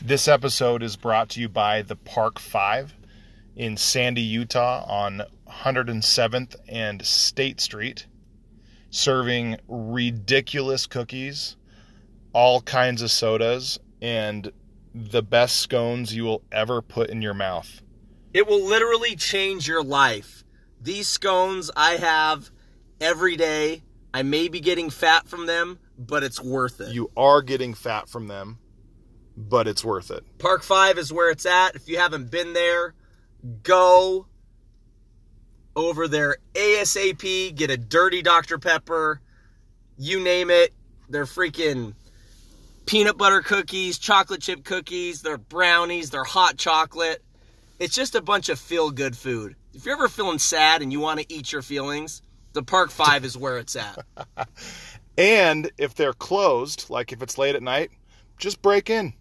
This episode is brought to you by the Park 5 in Sandy, Utah on 107th and State Street, serving ridiculous cookies, all kinds of sodas, and the best scones you will ever put in your mouth. It will literally change your life. These scones I have every day. I may be getting fat from them, but it's worth it. You are getting fat from them, but it's worth it. Park 5 is where it's at. If you haven't been there, go over there ASAP, get a dirty Dr. Pepper, you name it. They're freaking peanut butter cookies, chocolate chip cookies, they're brownies, they're hot chocolate. It's just a bunch of feel-good food. If you're ever feeling sad and you want to eat your feelings, the Park 5 is where it's at. And if they're closed, like if it's late at night, just break in.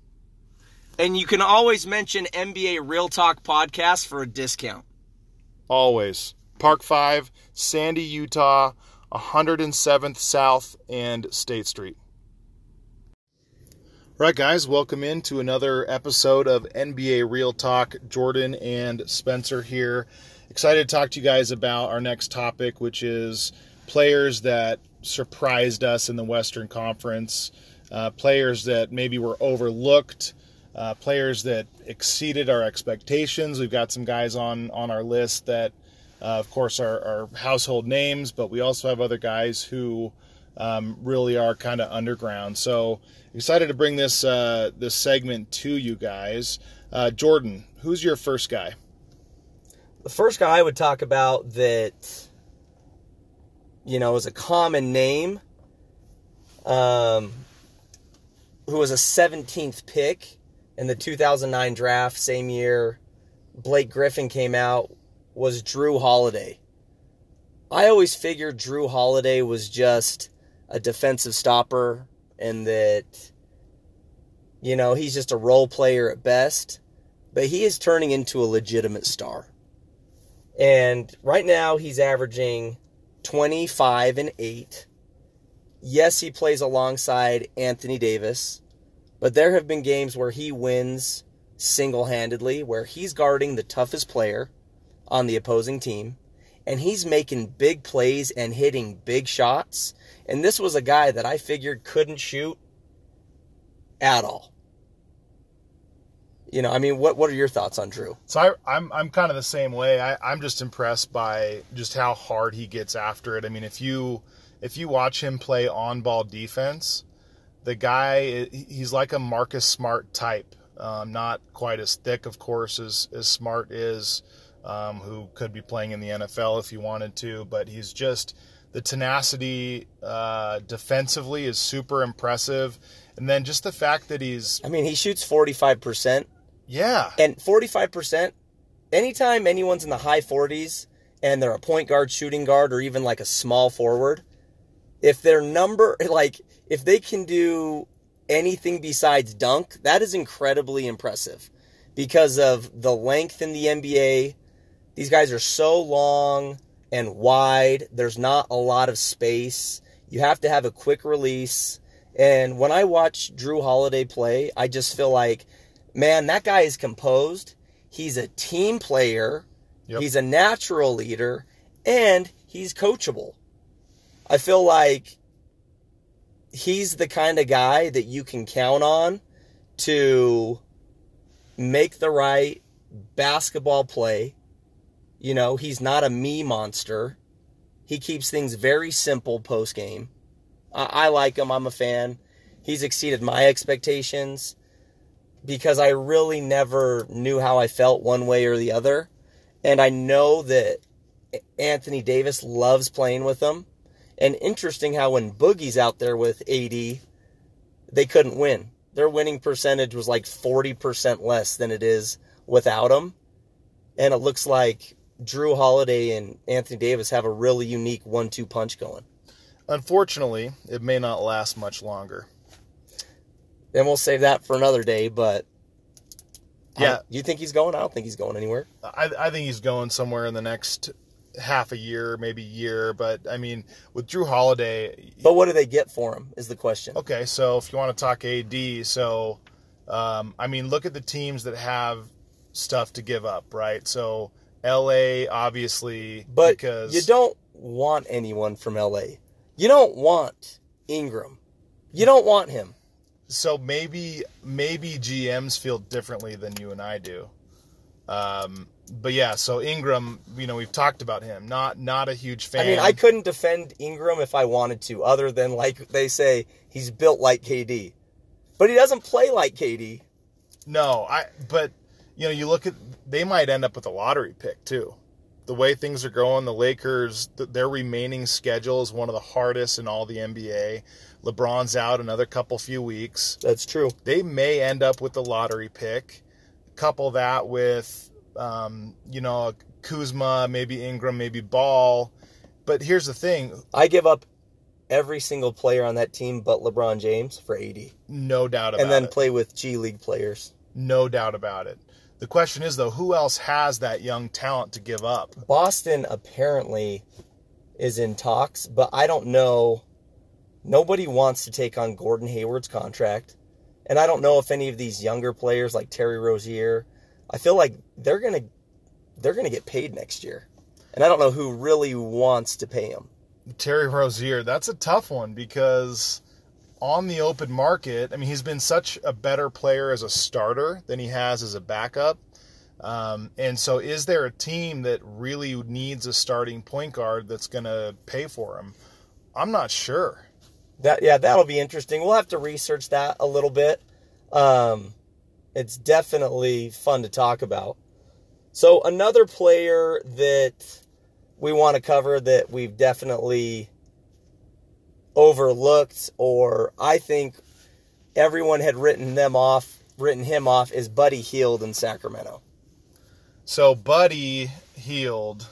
And you can always mention NBA Real Talk Podcast for a discount. Always. Park 5, Sandy, Utah, 107th South and State Street. All right, guys, welcome in to another episode of NBA Real Talk. Jordan and Spencer here. Excited to talk to you guys about our next topic, which is players that surprised us in the Western Conference, players that maybe were overlooked, players that exceeded our expectations. We've got some guys on our list that, of course, are household names, but we also have other guys who really are kind of underground. So excited to bring this this segment to you guys. Jordan, who's your first guy? The first guy I would talk about that, you know, is a common name, who was a 17th pick in the 2009 draft, same year Blake Griffin came out, was Jrue Holiday. I always figured Jrue Holiday was just a defensive stopper and that, you know, he's just a role player at best. But he is turning into a legitimate star. And right now he's averaging 25 and 8. Yes, he plays alongside Anthony Davis. But there have been games where he wins single-handedly, where he's guarding the toughest player on the opposing team, and he's making big plays and hitting big shots. And this was a guy that I figured couldn't shoot at all. You know, I mean, what are your thoughts on Jrue? So I'm kind of the same way. I'm just impressed by just how hard he gets after it. I mean, if you watch him play on-ball defense, the guy, he's like a Marcus Smart type, not quite as thick, of course, as Smart is, who could be playing in the NFL if he wanted to. But he's just, the tenacity defensively is super impressive. And then just the fact that he's... I mean, he shoots 45%. Yeah. And 45%, anytime anyone's in the high 40s and they're a point guard, shooting guard, or even like a small forward, if their number, like... if they can do anything besides dunk, that is incredibly impressive because of the length in the NBA. These guys are so long and wide. There's not a lot of space. You have to have a quick release. And when I watch Jrue Holiday play, I just feel like, man, that guy is composed. He's a team player. Yep. He's a natural leader. And he's coachable. I feel like he's the kind of guy that you can count on to make the right basketball play. You know, he's not a me monster. He keeps things very simple post-game. I like him. I'm a fan. He's exceeded my expectations because I really never knew how I felt one way or the other. And I know that Anthony Davis loves playing with him. And interesting how when Boogie's out there with AD, they couldn't win. Their winning percentage was like 40% less than it is without him. And it looks like Jrue Holiday and Anthony Davis have a really unique 1-2 punch going. Unfortunately, it may not last much longer. Then we'll save that for another day, but... yeah. You think he's going? I don't think he's going anywhere. I think he's going somewhere in the next... half a year, maybe year, but I mean, with Jrue Holiday... But what do they get for him is the question. Okay, so if you want to talk AD, so I mean, look at the teams that have stuff to give up, right? So L.A., obviously, but because... you don't want anyone from L.A. You don't want Ingram. You don't want him. So maybe GMs feel differently than you and I do. But yeah, so Ingram, you know, we've talked about him. Not a huge fan. I mean, I couldn't defend Ingram if I wanted to, other than, like they say, he's built like KD. But he doesn't play like KD. No, but you know, you look at, they might end up with a lottery pick too. The way things are going, the Lakers, their remaining schedule is one of the hardest in all the NBA. LeBron's out another few weeks. That's true. They may end up with the lottery pick. Couple that with, you know, Kuzma, maybe Ingram, maybe Ball. But here's the thing. I give up every single player on that team but LeBron James for AD. No doubt about it. And then play with G League players. No doubt about it. The question is, though, who else has that young talent to give up? Boston apparently is in talks, but I don't know. Nobody wants to take on Gordon Hayward's contract. And I don't know if any of these younger players like Terry Rozier, I feel like they're gonna get paid next year. And I don't know who really wants to pay him. Terry Rozier, that's a tough one because on the open market, I mean, he's been such a better player as a starter than he has as a backup. And so is there a team that really needs a starting point guard that's going to pay for him? I'm not sure. That'll be interesting. We'll have to research that a little bit. It's definitely fun to talk about. So another player that we want to cover that we've definitely overlooked, or I think everyone had written him off, is Buddy Hield in Sacramento. So Buddy Hield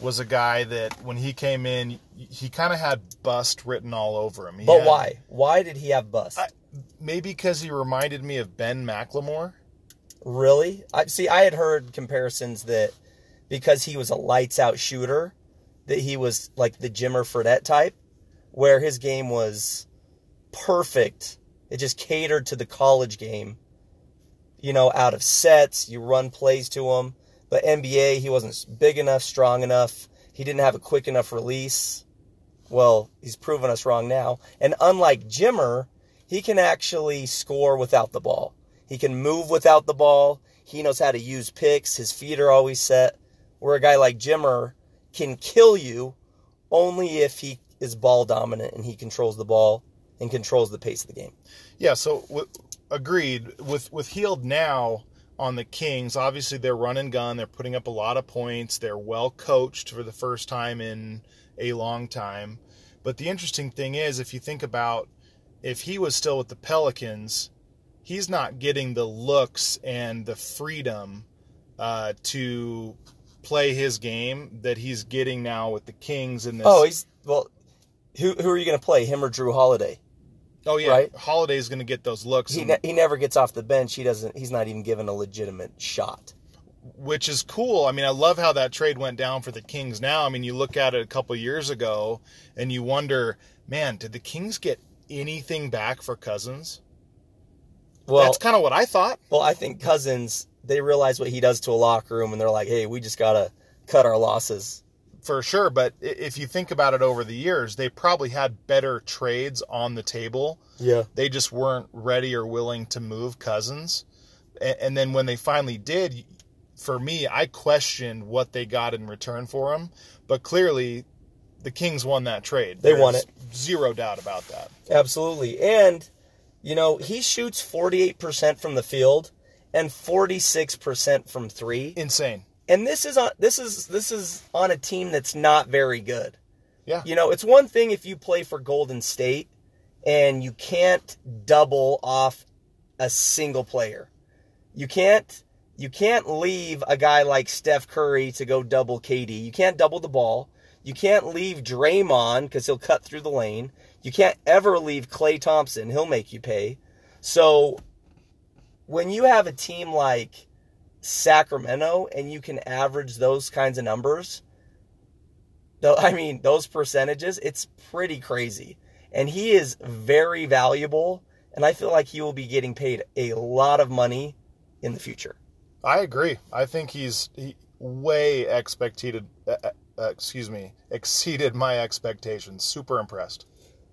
was a guy that when he came in, he kind of had bust written all over him. But why? Why did he have bust? Maybe because he reminded me of Ben McLemore. Really? I had heard comparisons that because he was a lights-out shooter, that he was like the Jimmer Fredette type, where his game was perfect. It just catered to the college game. You know, out of sets, you run plays to him. But NBA, he wasn't big enough, strong enough. He didn't have a quick enough release. Well, he's proven us wrong now. And unlike Jimmer, he can actually score without the ball. He can move without the ball. He knows how to use picks. His feet are always set. Where a guy like Jimmer can kill you only if he is ball dominant and he controls the ball and controls the pace of the game. Yeah, so agreed. With Hield now on the Kings, obviously they're run and gun. They're putting up a lot of points. They're well coached for the first time in a long time. But the interesting thing is, if you think about if he was still with the Pelicans, he's not getting the looks and the freedom to play his game that he's getting now with the Kings. In this, Who are you going to play, him or Jrue Holiday? Oh, yeah. Right? Holiday's going to get those looks. He never gets off the bench. He's not even given a legitimate shot. Which is cool. I mean, I love how that trade went down for the Kings now. I mean, you look at it a couple years ago, and you wonder, man, did the Kings get anything back for Cousins? Well, that's kind of what I thought. Well, I think Cousins, they realize what he does to a locker room, and they're like, hey, we just got to cut our losses. For sure, but if you think about it over the years, they probably had better trades on the table. Yeah. They just weren't ready or willing to move Cousins. And then when they finally did, for me, I questioned what they got in return for him. But clearly, the Kings won that trade. They won it. Zero doubt about that. Absolutely. And, you know, he shoots 48% from the field and 46% from three. Insane. And this is on a team that's not very good. Yeah. You know, it's one thing if you play for Golden State and you can't double off a single player. You can't leave a guy like Steph Curry to go double KD. You can't double the ball. You can't leave Draymond because he'll cut through the lane. You can't ever leave Klay Thompson. He'll make you pay. So when you have a team like Sacramento and you can average those kinds of numbers, though, I mean, those percentages, it's pretty crazy. And he is very valuable And I feel like he will be getting paid a lot of money in the future. I agree. I think he way exceeded my expectations. Super impressed.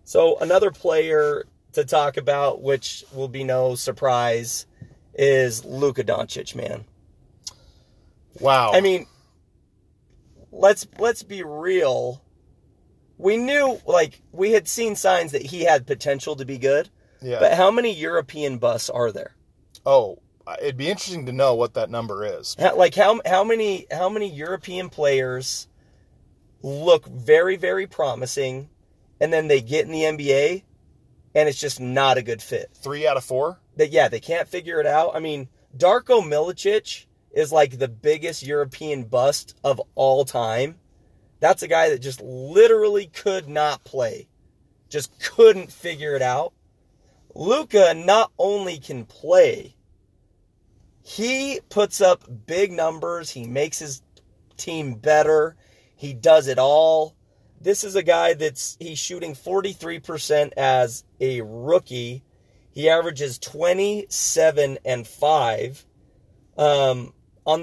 So another player to talk about, which will be no surprise, is Luka Doncic, man. Wow. I mean, let's be real. We knew, we had seen signs that he had potential to be good. Yeah. But how many European busts are there? Oh, it'd be interesting to know what that number is. How many European players look very, very promising, and then they get in the NBA, and it's just not a good fit? 3 out of 4? They can't figure it out. I mean, Darko Milicic is the biggest European bust of all time. That's a guy that just literally could not play. Just couldn't figure it out. Luka not only can play, he puts up big numbers. He makes his team better. He does it all. This is a guy he's shooting 43% as a rookie. He averages 27 and 5. On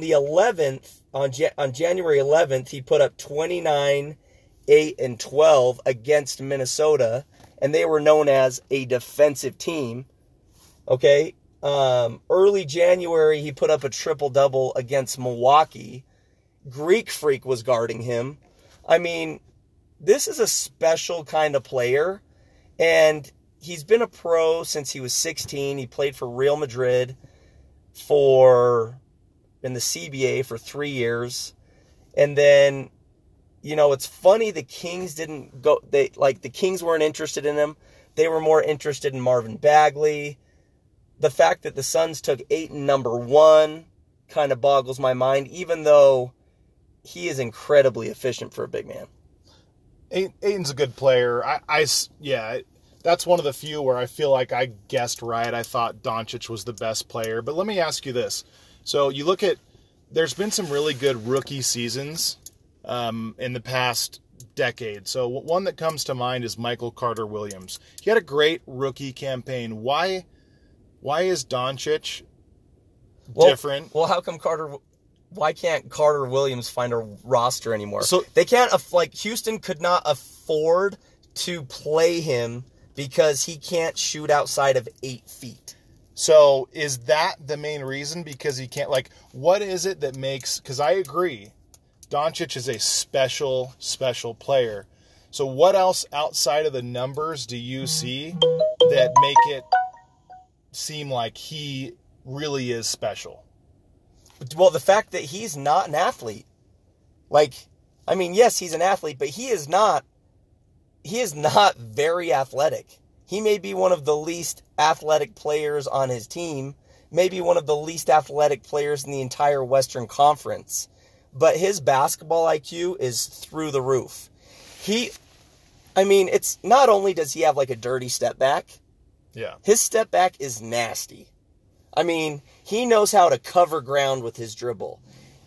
the 11th, on January 11th, he put up 29, 8, and 12 against Minnesota, and they were known as a defensive team. Okay? Early January, he put up a triple-double against Milwaukee. Greek Freak was guarding him. I mean, this is a special kind of player, and he's been a pro since he was 16. He played for Real Madrid in the CBA for 3 years. And then, it's funny the Kings didn't go. The Kings weren't interested in him. They were more interested in Marvin Bagley. The fact that the Suns took 8 and #1 kind of boggles my mind, even though he is incredibly efficient for a big man. Aiden's a good player. That's one of the few where I feel like I guessed right. I thought Doncic was the best player. But let me ask you this. So you look at, there's been some really good rookie seasons in the past decade. So one that comes to mind is Michael Carter-Williams. He had a great rookie campaign. Why is Doncic different? Well, how come why can't Carter-Williams find a roster anymore? So they can't, Houston could not afford to play him, because he can't shoot outside of 8 feet. So is that the main reason? Because he can't, what is it that makes, because I agree, Doncic is a special, special player. So what else outside of the numbers do you see that make it seem like he really is special? Well, the fact that he's not an athlete. Yes, he's an athlete, but he is not very athletic. He may be one of the least athletic players on his team, maybe one of the least athletic players in the entire Western Conference, but his basketball IQ is through the roof. It's not only does he have a dirty step back, yeah, his step back is nasty. He knows how to cover ground with his dribble.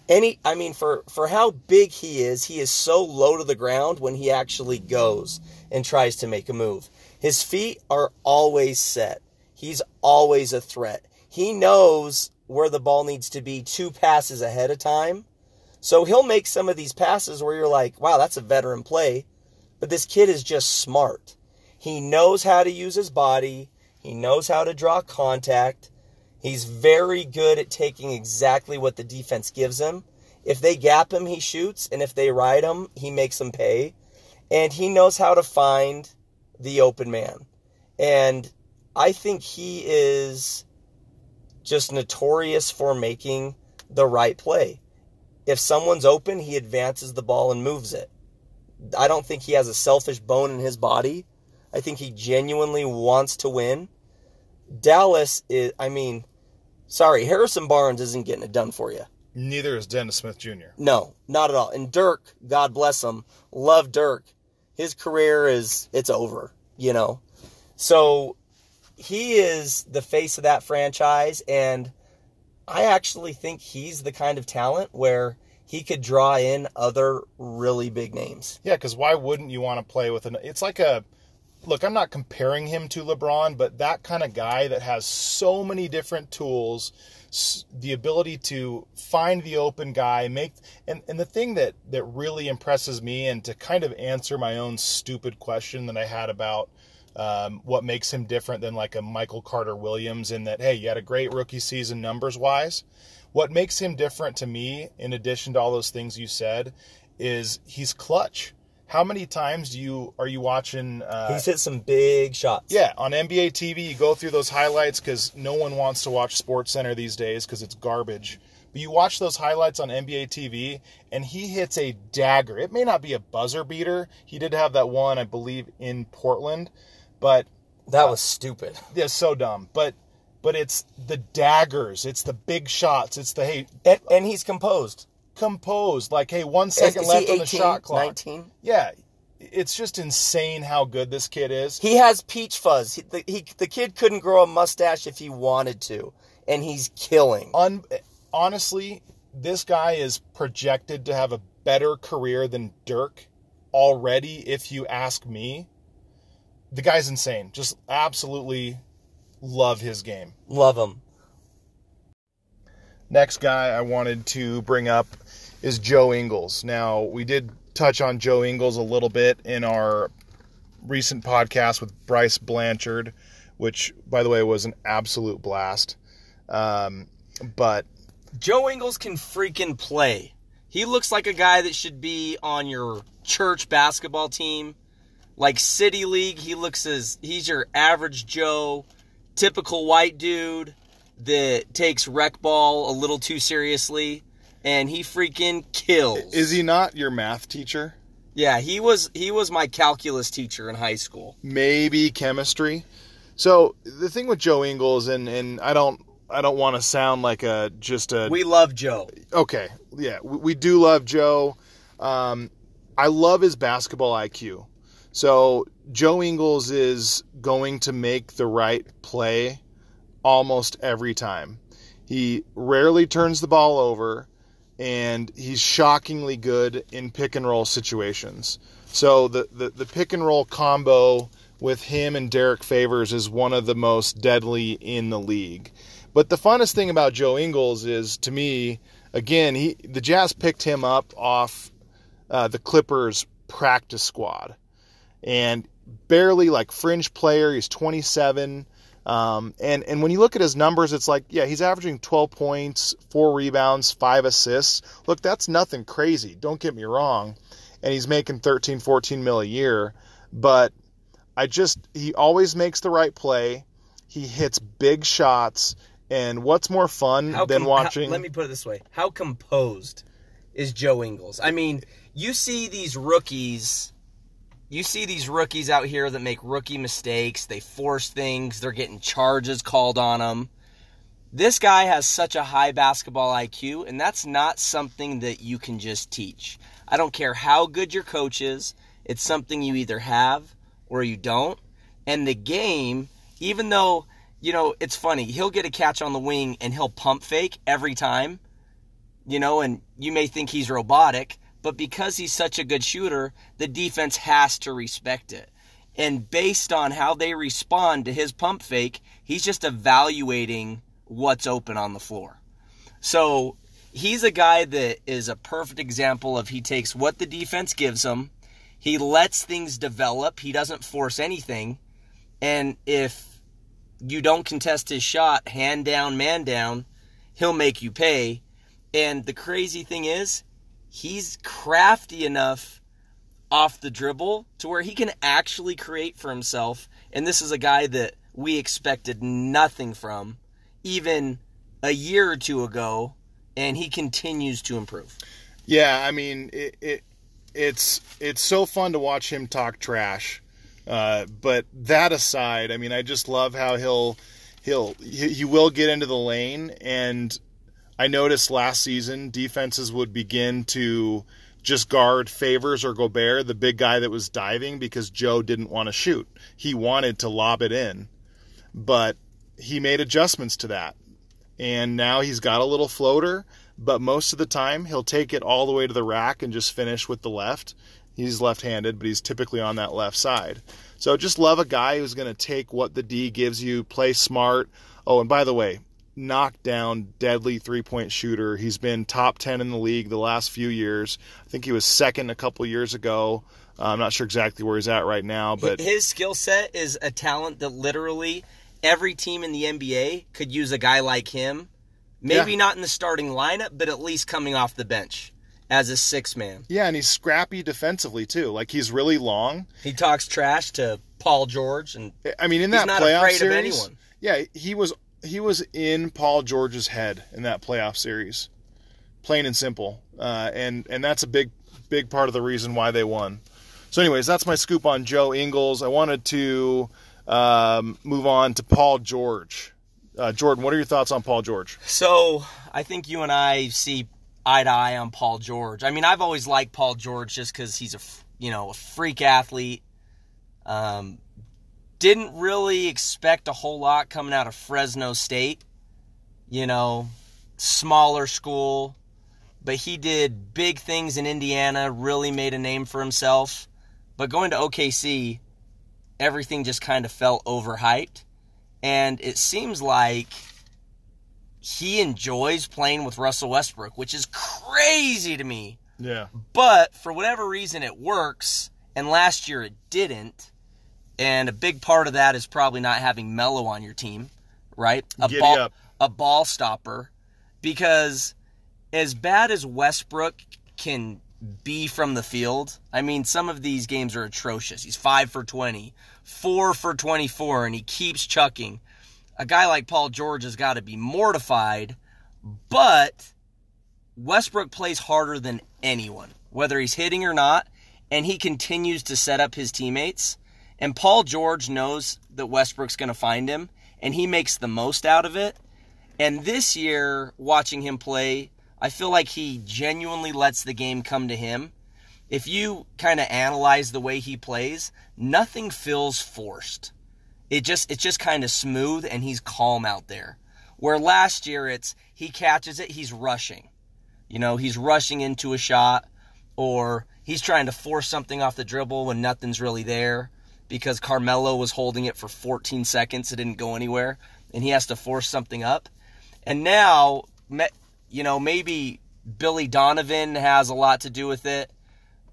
For how big he is so low to the ground when he actually goes and tries to make a move. His feet are always set. He's always a threat. He knows where the ball needs to be 2 passes ahead of time. So he'll make some of these passes where you're like, wow, that's a veteran play. But this kid is just smart. He knows how to use his body. He knows how to draw contact. He's very good at taking exactly what the defense gives him. If they gap him, he shoots. And if they ride him, he makes them pay. And he knows how to find the open man. And I think he is just notorious for making the right play. If someone's open, he advances the ball and moves it. I don't think he has a selfish bone in his body. I think he genuinely wants to win. Harrison Barnes isn't getting it done for you. Neither is Dennis Smith Jr. No, not at all. And Dirk, God bless him, love Dirk. His career it's over, So he is the face of that franchise, and I actually think he's the kind of talent where he could draw in other really big names. Yeah, because why wouldn't you want to play with it's like a look, I'm not comparing him to LeBron, but that kind of guy that has so many different tools, the ability to find the open guy, and the thing that really impresses me, and to kind of answer my own stupid question that I had about what makes him different than like a Michael Carter-Williams, in that, hey, you had a great rookie season numbers-wise. What makes him different to me, in addition to all those things you said, is he's clutch. How many times are you watching? He's hit some big shots. Yeah, on NBA TV, you go through those highlights because no one wants to watch SportsCenter these days because it's garbage. But you watch those highlights on NBA TV, and he hits a dagger. It may not be a buzzer beater. He did have that one, I believe, in Portland, but that was stupid. Yeah, so dumb. But it's the daggers. It's the big shots. It's the hey, and he's composed. Like, hey, 1 second left 18, on the shot clock. 19? Yeah, it's just insane how good this kid is. He has peach fuzz. The kid couldn't grow a mustache if he wanted to, and he's killing. Honestly, this guy is projected to have a better career than Dirk already, if you ask me. The guy's insane. Just absolutely love his game. Love him. Next guy I wanted to bring up is Joe Ingles. Now, we did touch on Joe Ingles a little bit in our recent podcast with Bryce Blanchard, which, by the way, was an absolute blast. But Joe Ingles can freaking play. He looks like a guy that should be on your church basketball team. Like City League, he's your average Joe, typical white dude that takes rec ball a little too seriously, and he freaking kills. Is he not your math teacher? Yeah, he was my calculus teacher in high school. Maybe chemistry. So the thing with Joe Ingles, and I don't want to sound like we love Joe. Okay, yeah, we do love Joe. I love his basketball IQ. So Joe Ingles is going to make the right play almost every time. He rarely turns the ball over, and he's shockingly good in pick and roll situations. So the pick and roll combo with him and Derek Favors is one of the most deadly in the league. But the funnest thing about Joe Ingles is, to me, again, the Jazz picked him up off the Clippers practice squad, and barely like fringe player. He's 27. And when you look at his numbers, it's like, yeah, he's averaging 12 points, 4 rebounds, 5 assists. Look, that's nothing crazy. Don't get me wrong. And he's making 13, 14 mil a year. But he always makes the right play. He hits big shots. And what's more fun than watching? Let me put it this way. How composed is Joe Ingles? I mean, you see these rookies out here that make rookie mistakes. They force things. They're getting charges called on them. This guy has such a high basketball IQ, and that's not something that you can just teach. I don't care how good your coach is. It's something you either have or you don't. And the game, even though, you know, it's funny, he'll get a catch on the wing and he'll pump fake every time, you know, and you may think he's robotic. But because he's such a good shooter, the defense has to respect it. And based on how they respond to his pump fake, he's just evaluating what's open on the floor. So he's a guy that is a perfect example of, he takes what the defense gives him, he lets things develop, he doesn't force anything, and if you don't contest his shot, hand down, man down, he'll make you pay. And the crazy thing is, he's crafty enough off the dribble to where he can actually create for himself. And this is a guy that we expected nothing from even a year or two ago, and he continues to improve. Yeah, I mean, it's so fun to watch him talk trash. But that aside, I mean, I just love how he will get into the lane, and I noticed last season defenses would begin to just guard Favors or Gobert, the big guy that was diving, because Joe didn't want to shoot. He wanted to lob it in, but he made adjustments to that. And now he's got a little floater, but most of the time he'll take it all the way to the rack and just finish with the left. He's left-handed, but he's typically on that left side. So just love a guy who's going to take what the D gives you, play smart. Oh, and by the way, knockdown, deadly three-point shooter. He's been top 10 in the league the last few years. I think he was second a couple years ago. I'm not sure exactly where he's at right now, but his skill set is a talent that literally every team in the NBA could use a guy like him. Maybe not in the starting lineup, but at least coming off the bench as a six man. Yeah, and he's scrappy defensively too. Like, he's really long. He talks trash to Paul George, and I mean, in that playoff series, he's not afraid of anyone. Yeah, he was in Paul George's head in that playoff series, plain and simple. And that's a big part of the reason why they won. So, anyways, that's my scoop on Joe Ingles. I wanted to move on to Paul George. Jordan, what are your thoughts on Paul George? So, I think you and I see eye to eye on Paul George. I mean, I've always liked Paul George just because he's a freak athlete. Didn't really expect a whole lot coming out of Fresno State. Smaller school. But he did big things in Indiana, really made a name for himself. But going to OKC, everything just kind of fell overhyped. And it seems like he enjoys playing with Russell Westbrook, which is crazy to me. Yeah. But for whatever reason, it works. And last year, it didn't. And a big part of that is probably not having Melo on your team, right? A ball stopper. Because as bad as Westbrook can be from the field, I mean, some of these games are atrocious. He's 5 for 20, 4 for 24, and he keeps chucking. A guy like Paul George has got to be mortified, but Westbrook plays harder than anyone, whether he's hitting or not, and he continues to set up his teammates. And Paul George knows that Westbrook's going to find him, and he makes the most out of it. And this year, watching him play, I feel like he genuinely lets the game come to him. If you kind of analyze the way he plays, nothing feels forced. It's just kind of smooth, and he's calm out there. Where last year, he catches it, he's rushing. He's rushing into a shot, or he's trying to force something off the dribble when nothing's really there because Carmelo was holding it for 14 seconds. It didn't go anywhere, and he has to force something up. And now, maybe Billy Donovan has a lot to do with it,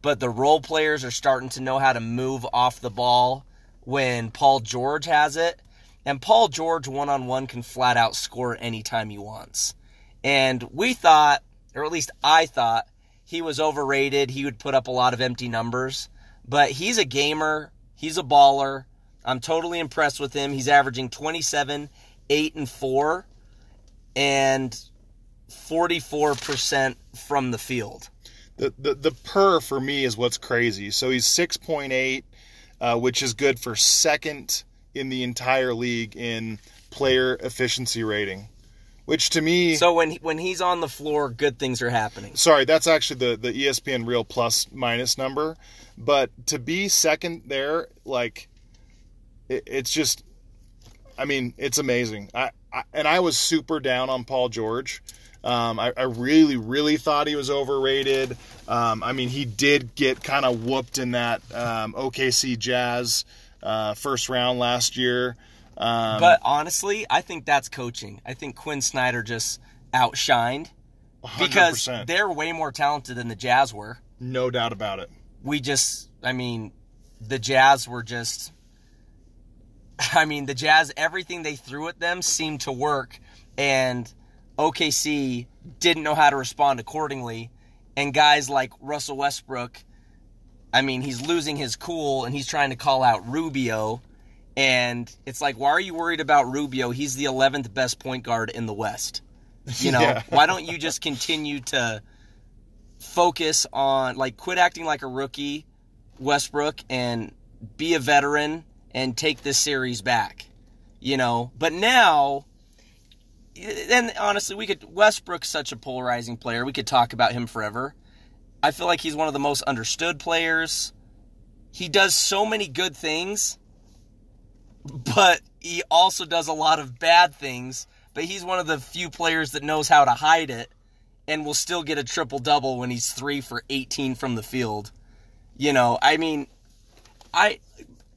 but the role players are starting to know how to move off the ball when Paul George has it. And Paul George one-on-one can flat out score anytime he wants. And we thought, or at least I thought, he was overrated. He would put up a lot of empty numbers. But he's a gamer. He's a baller. I'm totally impressed with him. He's averaging 27, 8, and 4. And 44% from the field. The per for me is what's crazy. So he's 6.8, which is good for second in the entire league in player efficiency rating, which to me... So when he's on the floor, good things are happening. Sorry, that's actually the ESPN Real plus minus number. But to be second there, like, it's just... I mean, it's amazing. I was super down on Paul George. I really, really thought he was overrated. He did get kind of whooped in that OKC Jazz first round last year. But honestly, I think that's coaching. I think Quinn Snyder just outshined. 100%. Because they're way more talented than the Jazz were. No doubt about it. The Jazz were just... the Jazz, everything they threw at them seemed to work, and OKC didn't know how to respond accordingly. And guys like Russell Westbrook, he's losing his cool, and he's trying to call out Rubio. And it's like, why are you worried about Rubio? He's the 11th best point guard in the West. Why don't you just continue to focus on, quit acting like a rookie, Westbrook, and be a veteran and take this series back, But now, and honestly, Westbrook's such a polarizing player. We could talk about him forever. I feel like he's one of the most understood players. He does so many good things, but he also does a lot of bad things. But he's one of the few players that knows how to hide it and will still get a triple-double when he's 3 for 18 from the field.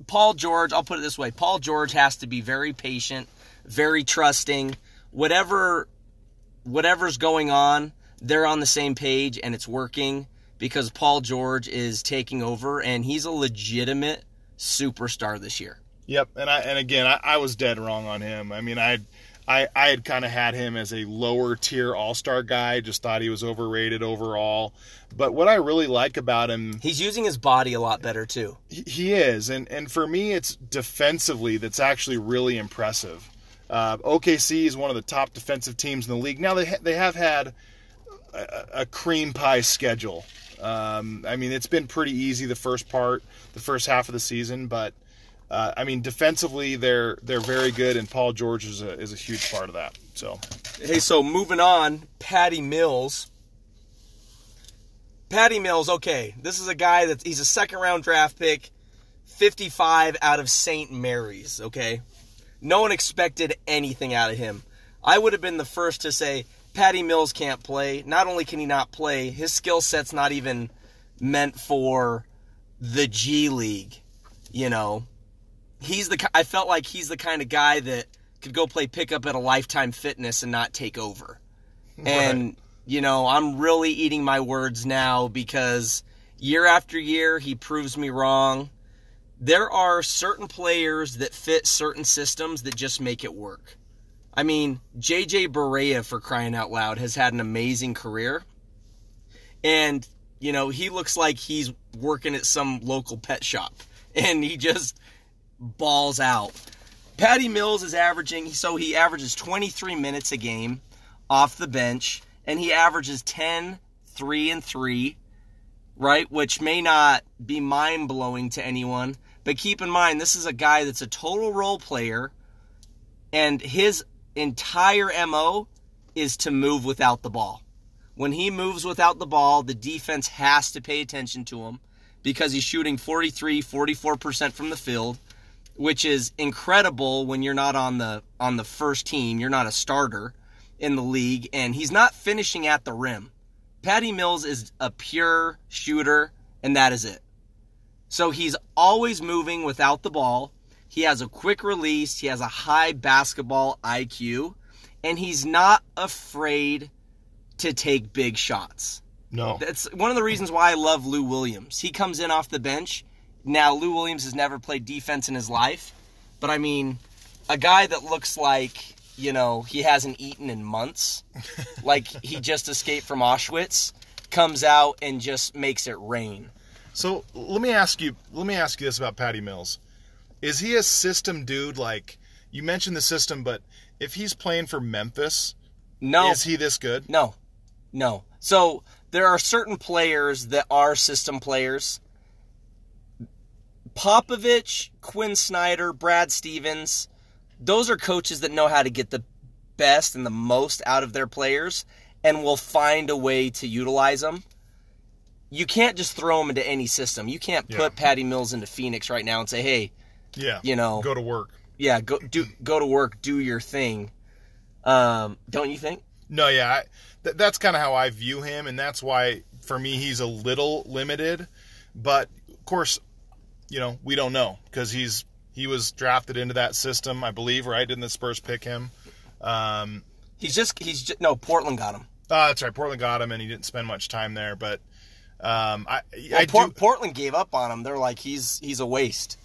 Paul George, I'll put it this way, Paul George has to be very patient, very trusting. Whatever's going on, they're on the same page and it's working because Paul George is taking over and he's a legitimate superstar this year. Yep, and again, I was dead wrong on him. I mean, I had kind of had him as a lower-tier all-star guy, just thought he was overrated overall. But what I really like about him... He's using his body a lot better, too. He is, and for me, it's defensively that's actually really impressive. OKC is one of the top defensive teams in the league. Now, they have had a cream pie schedule. I mean, it's been pretty easy the first half of the season, but... I mean, defensively, they're very good, and Paul George is a huge part of that. So, hey, so moving on, Patty Mills. Patty Mills, okay, this is a guy that he's a second-round draft pick, 55 out of St. Mary's, okay? No one expected anything out of him. I would have been the first to say, Patty Mills can't play. Not only can he not play, his skill set's not even meant for the G League, you know? I felt like he's the kind of guy that could go play pickup at a Lifetime Fitness and not take over. Right. And, you know, I'm really eating my words now because year after year he proves me wrong. There are certain players that fit certain systems that just make it work. I mean, J.J. Barea, for crying out loud, has had an amazing career. And, you know, he looks like he's working at some local pet shop. And he just... balls out. Patty Mills is he averages 23 minutes a game off the bench, and he averages 10, 3, and 3, right? Which may not be mind-blowing to anyone, but keep in mind, this is a guy that's a total role player, and his entire MO is to move without the ball. When he moves without the ball, the defense has to pay attention to him because he's shooting 43, 44% from the field, which is incredible when you're not on the first team, you're not a starter in the league, and he's not finishing at the rim. Patty Mills is a pure shooter, and that is it. So he's always moving without the ball. He has a quick release. He has a high basketball IQ, and he's not afraid to take big shots. No. That's one of the reasons why I love Lou Williams. He comes in off the bench. Now, Lou Williams has never played defense in his life, but I mean, a guy that looks like, you know, he hasn't eaten in months, like he just escaped from Auschwitz, comes out and just makes it rain. So let me ask you this about Patty Mills. Is he a system dude? Like, you mentioned the system, but if he's playing for Memphis, no. Is he this good? No. So there are certain players that are system players. Popovich, Quinn Snyder, Brad Stevens, those are coaches that know how to get the best and the most out of their players and will find a way to utilize them. You can't just throw them into any system. You can't put Patty Mills into Phoenix right now and say, hey, you know, go to work. Yeah, go to work, do your thing. Don't you think? No, yeah. That's kind of how I view him, and that's why, for me, he's a little limited. But, of course... you know, we don't know because he was drafted into that system, I believe, right? Didn't the Spurs pick him? Portland got him. That's right, Portland got him, and he didn't spend much time there. But Portland gave up on him. They're like, he's a waste,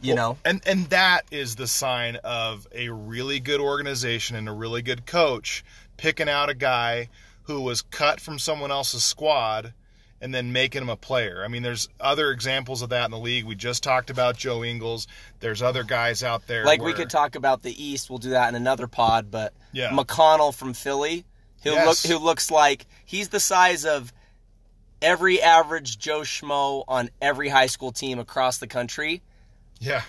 you know. And that is the sign of a really good organization and a really good coach picking out a guy who was cut from someone else's squad. And then making him a player. I mean, there's other examples of that in the league. We just talked about Joe Ingles. There's other guys out there. Like, we could talk about the East. We'll do that in another pod. But McConnell from Philly, who looks like he's the size of every average Joe Schmo on every high school team across the country. Yeah.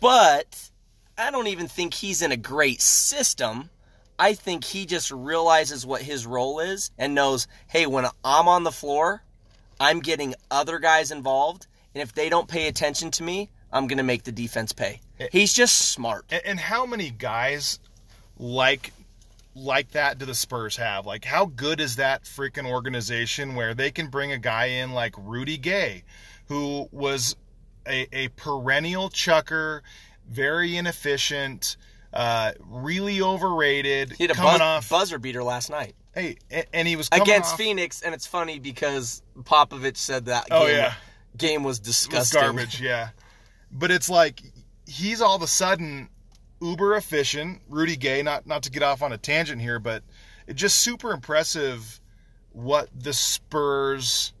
But I don't even think he's in a great system. I think he just realizes what his role is and knows, hey, when I'm on the floor, I'm getting other guys involved, and if they don't pay attention to me, I'm going to make the defense pay. He's just smart. And how many guys like that do the Spurs have? Like, how good is that freaking organization where they can bring a guy in like Rudy Gay, who was a perennial chucker, very inefficient, really overrated. He had a buzzer beater last night. Hey, and he was coming against Phoenix, and it's funny because Popovich said that game was disgusting. It was garbage, yeah. But it's like he's all of a sudden uber efficient. Rudy Gay, not to get off on a tangent here, but it's just super impressive what the Spurs,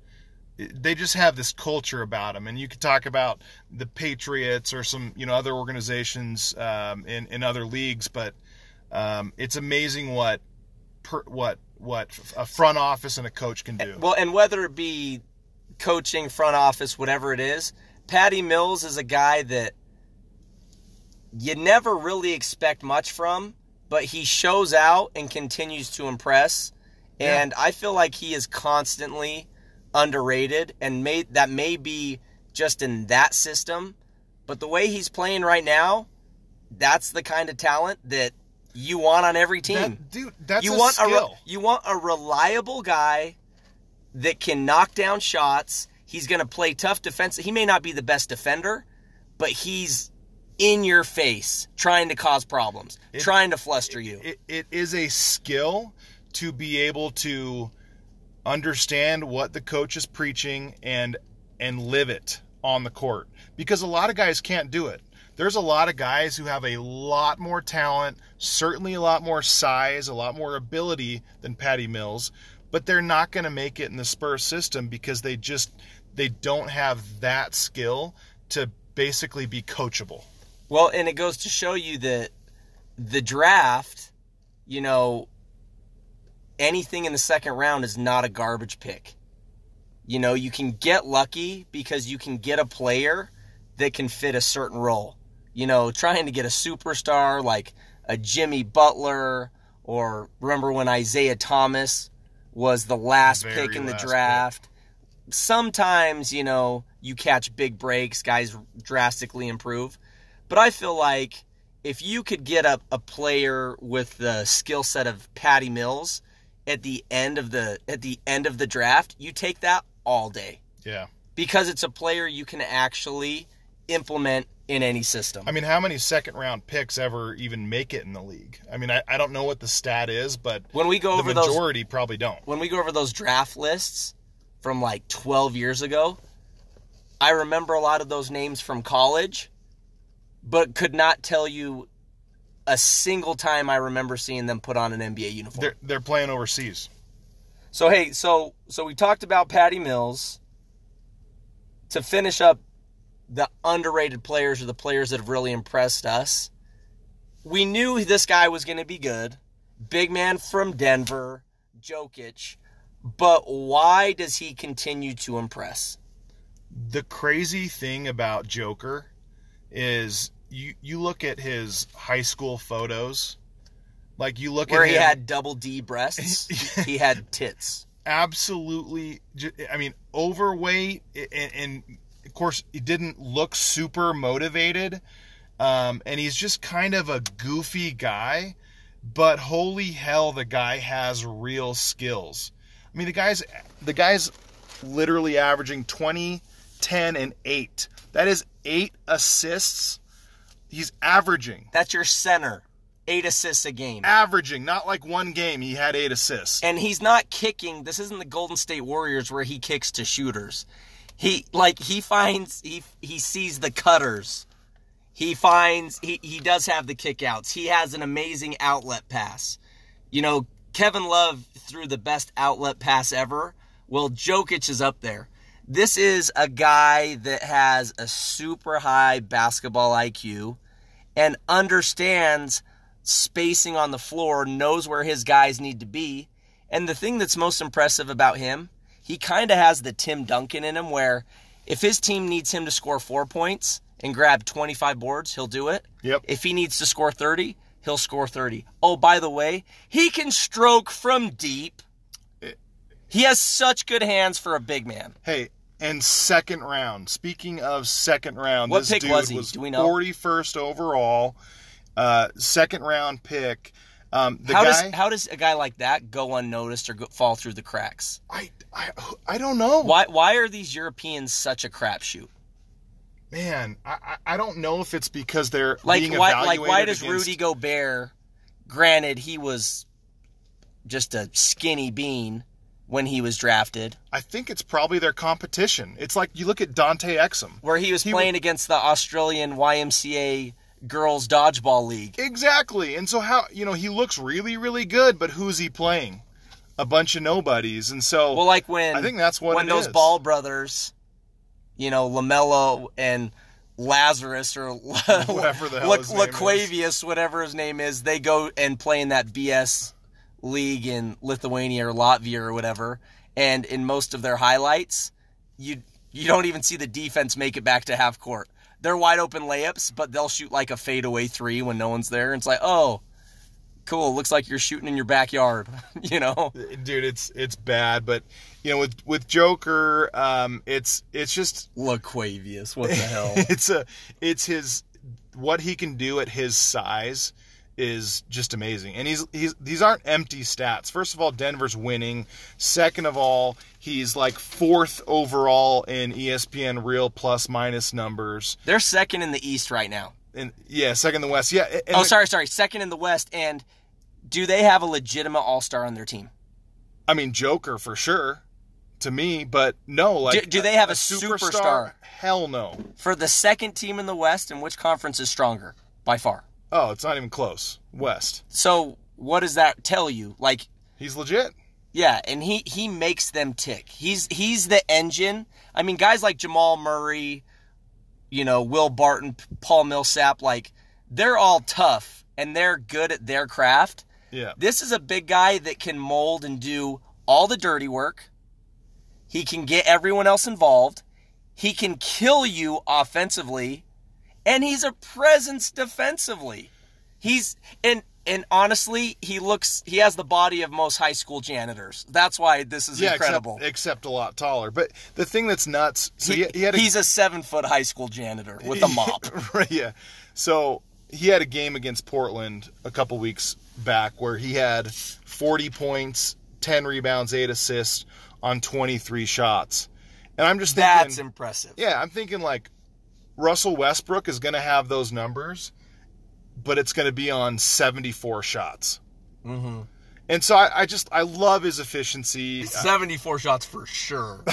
they just have this culture about them. And you could talk about the Patriots or some, you know, other organizations in other leagues, but it's amazing what a front office and a coach can do. Well, and whether it be coaching, front office, whatever it is, Patty Mills is a guy that you never really expect much from, but he shows out and continues to impress. Yeah. And I feel like he is constantly underrated, and that may be just in that system, but the way he's playing right now, that's the kind of talent that you want on every team. You want a reliable guy that can knock down shots. He's going to play tough defense. He may not be the best defender, but he's in your face trying to cause problems, trying to fluster you. It is a skill to be able to understand what the coach is preaching and live it on the court, because a lot of guys can't do it. There's a lot of guys who have a lot more talent, certainly a lot more size, a lot more ability than Patty Mills, but they're not going to make it in the Spurs system because they don't have that skill to basically be coachable. Well, and it goes to show you that the draft, you know, anything in the second round is not a garbage pick. You know, you can get lucky because you can get a player that can fit a certain role. You know, trying to get a superstar like a Jimmy Butler, or remember when Isaiah Thomas was the last pick in the draft. Sometimes, you know, you catch big breaks, guys drastically improve. But I feel like if you could get a player with the skill set of Patty Mills at the end of the draft, you take that all day. Yeah. Because it's a player you can actually implement in any system. I mean, how many second-round picks ever even make it in the league? I mean, I don't know what the stat is, but when we go over the majority probably don't. When we go over those draft lists from like 12 years ago, I remember a lot of those names from college, but could not tell you a single time I remember seeing them put on an NBA uniform. They're playing overseas. So, hey, so we talked about Patty Mills. To finish up the underrated players, or the players that have really impressed us, we knew this guy was going to be good. Big man from Denver, Jokic. But why does he continue to impress? The crazy thing about Joker is you look at his high school photos. Like, you look where at him, he had double D breasts. He had tits. Absolutely. I mean, overweight, and of course he didn't look super motivated, and he's just kind of a goofy guy, but holy hell, the guy has real skills. I mean, the guy's literally averaging 20, 10, and 8. That is 8 assists he's averaging. That's your center. 8 assists a game. Averaging, not like one game he had 8 assists. And he's not kicking. This isn't the Golden State Warriors where he kicks to shooters. He sees the cutters. He does have the kickouts. He has an amazing outlet pass. You know, Kevin Love threw the best outlet pass ever. Well, Jokic is up there. This is a guy that has a super high basketball IQ and understands spacing on the floor, knows where his guys need to be. And the thing that's most impressive about him, he kind of has the Tim Duncan in him, where if his team needs him to score 4 points and grab 25 boards, he'll do it. Yep. If he needs to score 30, he'll score 30. Oh, by the way, he can stroke from deep. He has such good hands for a big man. Hey, and second round. Speaking of second round, what pick was he? Do we know? 41st overall. Second round pick. How does a guy like that go unnoticed or fall through the cracks? I don't know. Why are these Europeans such a crapshoot? man, I don't know if it's because they're being evaluated. Like, why does Rudy Gobert, granted he was just a skinny bean when he was drafted. I think it's probably their competition. It's like you look at Dante Exum. Where he was playing against the Australian YMCA Girls Dodgeball League. Exactly. And so how, you know, he looks really, really good, but who's he playing? A bunch of nobodies. And so well, like when, I think that's what when it those is. Ball brothers, you know, LaMelo and Lazarus or whatever the hell Laquavius, whatever his name is, they go and play in that BS league in Lithuania or Latvia or whatever, and in most of their highlights, you don't even see the defense make it back to half court. They're wide open layups, but they'll shoot like a fadeaway three when no one's there. And it's like, oh, cool. Looks like you're shooting in your backyard, you know? Dude, it's bad, but you know, with Joker, it's just Laquavius. What the hell? What he can do at his size is just amazing. And these aren't empty stats. First of all, Denver's winning. Second of all, he's like fourth overall in ESPN real plus minus numbers. They're second in the East right now. And yeah, second in the West. Yeah. And second in the West. And do they have a legitimate all-star on their team? I mean, Joker for sure to me, but no, like do they have a superstar? Hell no. For the second team in the West, and which conference is stronger by far? Oh, it's not even close. West. So what does that tell you? Like, he's legit. Yeah, and he makes them tick. He's the engine. I mean, guys like Jamal Murray, you know, Will Barton, Paul Millsap, like, they're all tough and they're good at their craft. Yeah. This is a big guy that can mold and do all the dirty work. He can get everyone else involved. He can kill you offensively. And he's a presence defensively. And honestly, he has the body of most high school janitors. That's why this is incredible. Except a lot taller. But the thing that's nuts, so he's a 7-foot high school janitor with a mop. Yeah. So he had a game against Portland a couple weeks back where he had 40 points, 10 rebounds, 8 assists on 23 shots. And I'm just thinking, that's impressive. Yeah, I'm thinking like, Russell Westbrook is going to have those numbers, but it's going to be on 74 shots. Mm-hmm. And so I love his efficiency. 74 shots for sure.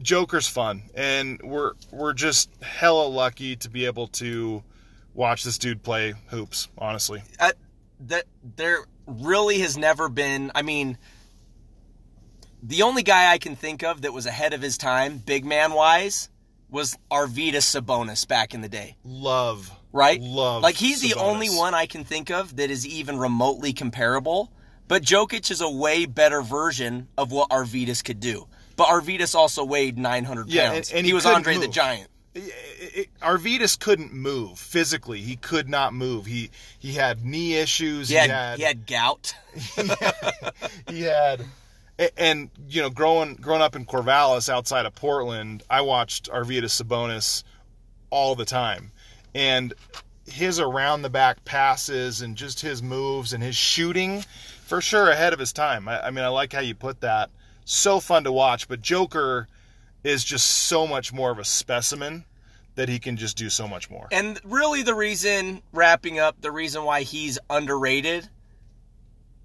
Joker's fun. And we're just hella lucky to be able to watch this dude play hoops, honestly. There really has never been, I mean, the only guy I can think of that was ahead of his time, big man-wise, was Arvydas Sabonis back in the day. Love. Right? Love. Like, he's Sabonis. The only one I can think of that is even remotely comparable. But Jokic is a way better version of what Arvydas could do. But Arvydas also weighed 900 pounds. And he was Andre move. The Giant. Arvydas couldn't move physically. He could not move. He had knee issues. He had gout. He had... And, you know, growing up in Corvallis outside of Portland, I watched Arvydas Sabonis all the time. And his around-the-back passes and just his moves and his shooting, for sure ahead of his time. I mean, I like how you put that. So fun to watch. But Joker is just so much more of a specimen that he can just do so much more. And really the reason why he's underrated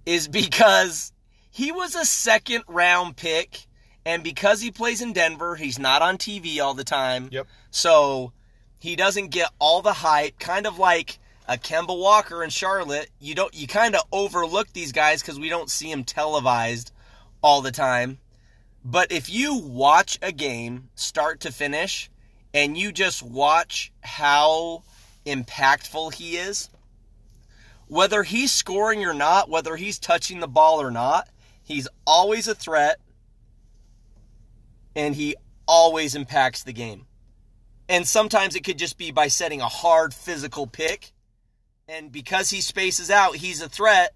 is because... he was a second-round pick, and because he plays in Denver, he's not on TV all the time. Yep. So he doesn't get all the hype, kind of like a Kemba Walker in Charlotte. You kind of overlook these guys because we don't see him televised all the time. But if you watch a game start to finish, and you just watch how impactful he is, whether he's scoring or not, whether he's touching the ball or not, he's always a threat, and he always impacts the game. And sometimes it could just be by setting a hard physical pick, and because he spaces out, he's a threat,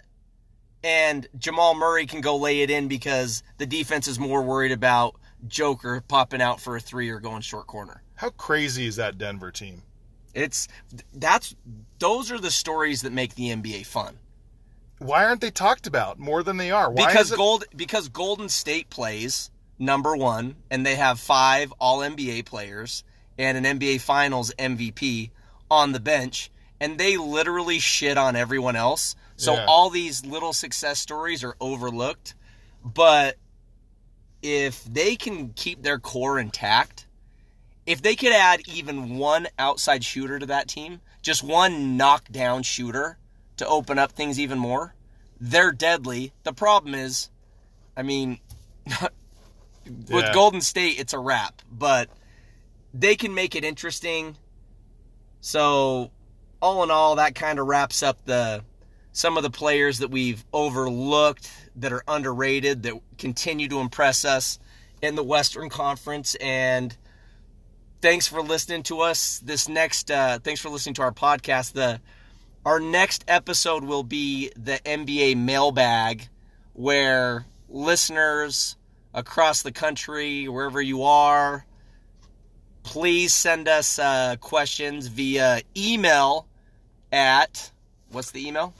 and Jamal Murray can go lay it in because the defense is more worried about Joker popping out for a three or going short corner. How crazy is that Denver team? Those are the stories that make the NBA fun. Why aren't they talked about more than they are? Why because Golden State plays, number one, and they have 5 All-NBA players, and an NBA Finals MVP on the bench, and they literally shit on everyone else. So all these little success stories are overlooked. But if they can keep their core intact, if they could add even one outside shooter to that team, just one knockdown shooter to open up things even more, they're deadly. The problem is, I mean, with Golden State, it's a wrap. But they can make it interesting. So all in all, that kind of wraps up some of the players that we've overlooked, that are underrated, that continue to impress us in the Western Conference. And thanks for listening to us. Thanks for listening to our podcast. Our next episode will be the NBA mailbag, where listeners across the country, wherever you are, please send us questions via email at, what's the email?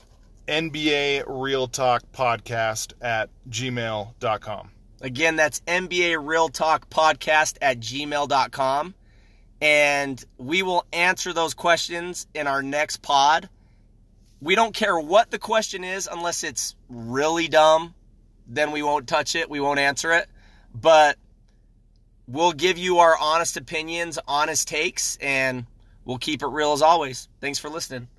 NBARealTalkPodcast@gmail.com. Again, that's NBARealTalkPodcast@gmail.com. And we will answer those questions in our next pod. We don't care what the question is, unless it's really dumb. Then we won't touch it. We won't answer it. But we'll give you our honest opinions, honest takes, and we'll keep it real as always. Thanks for listening.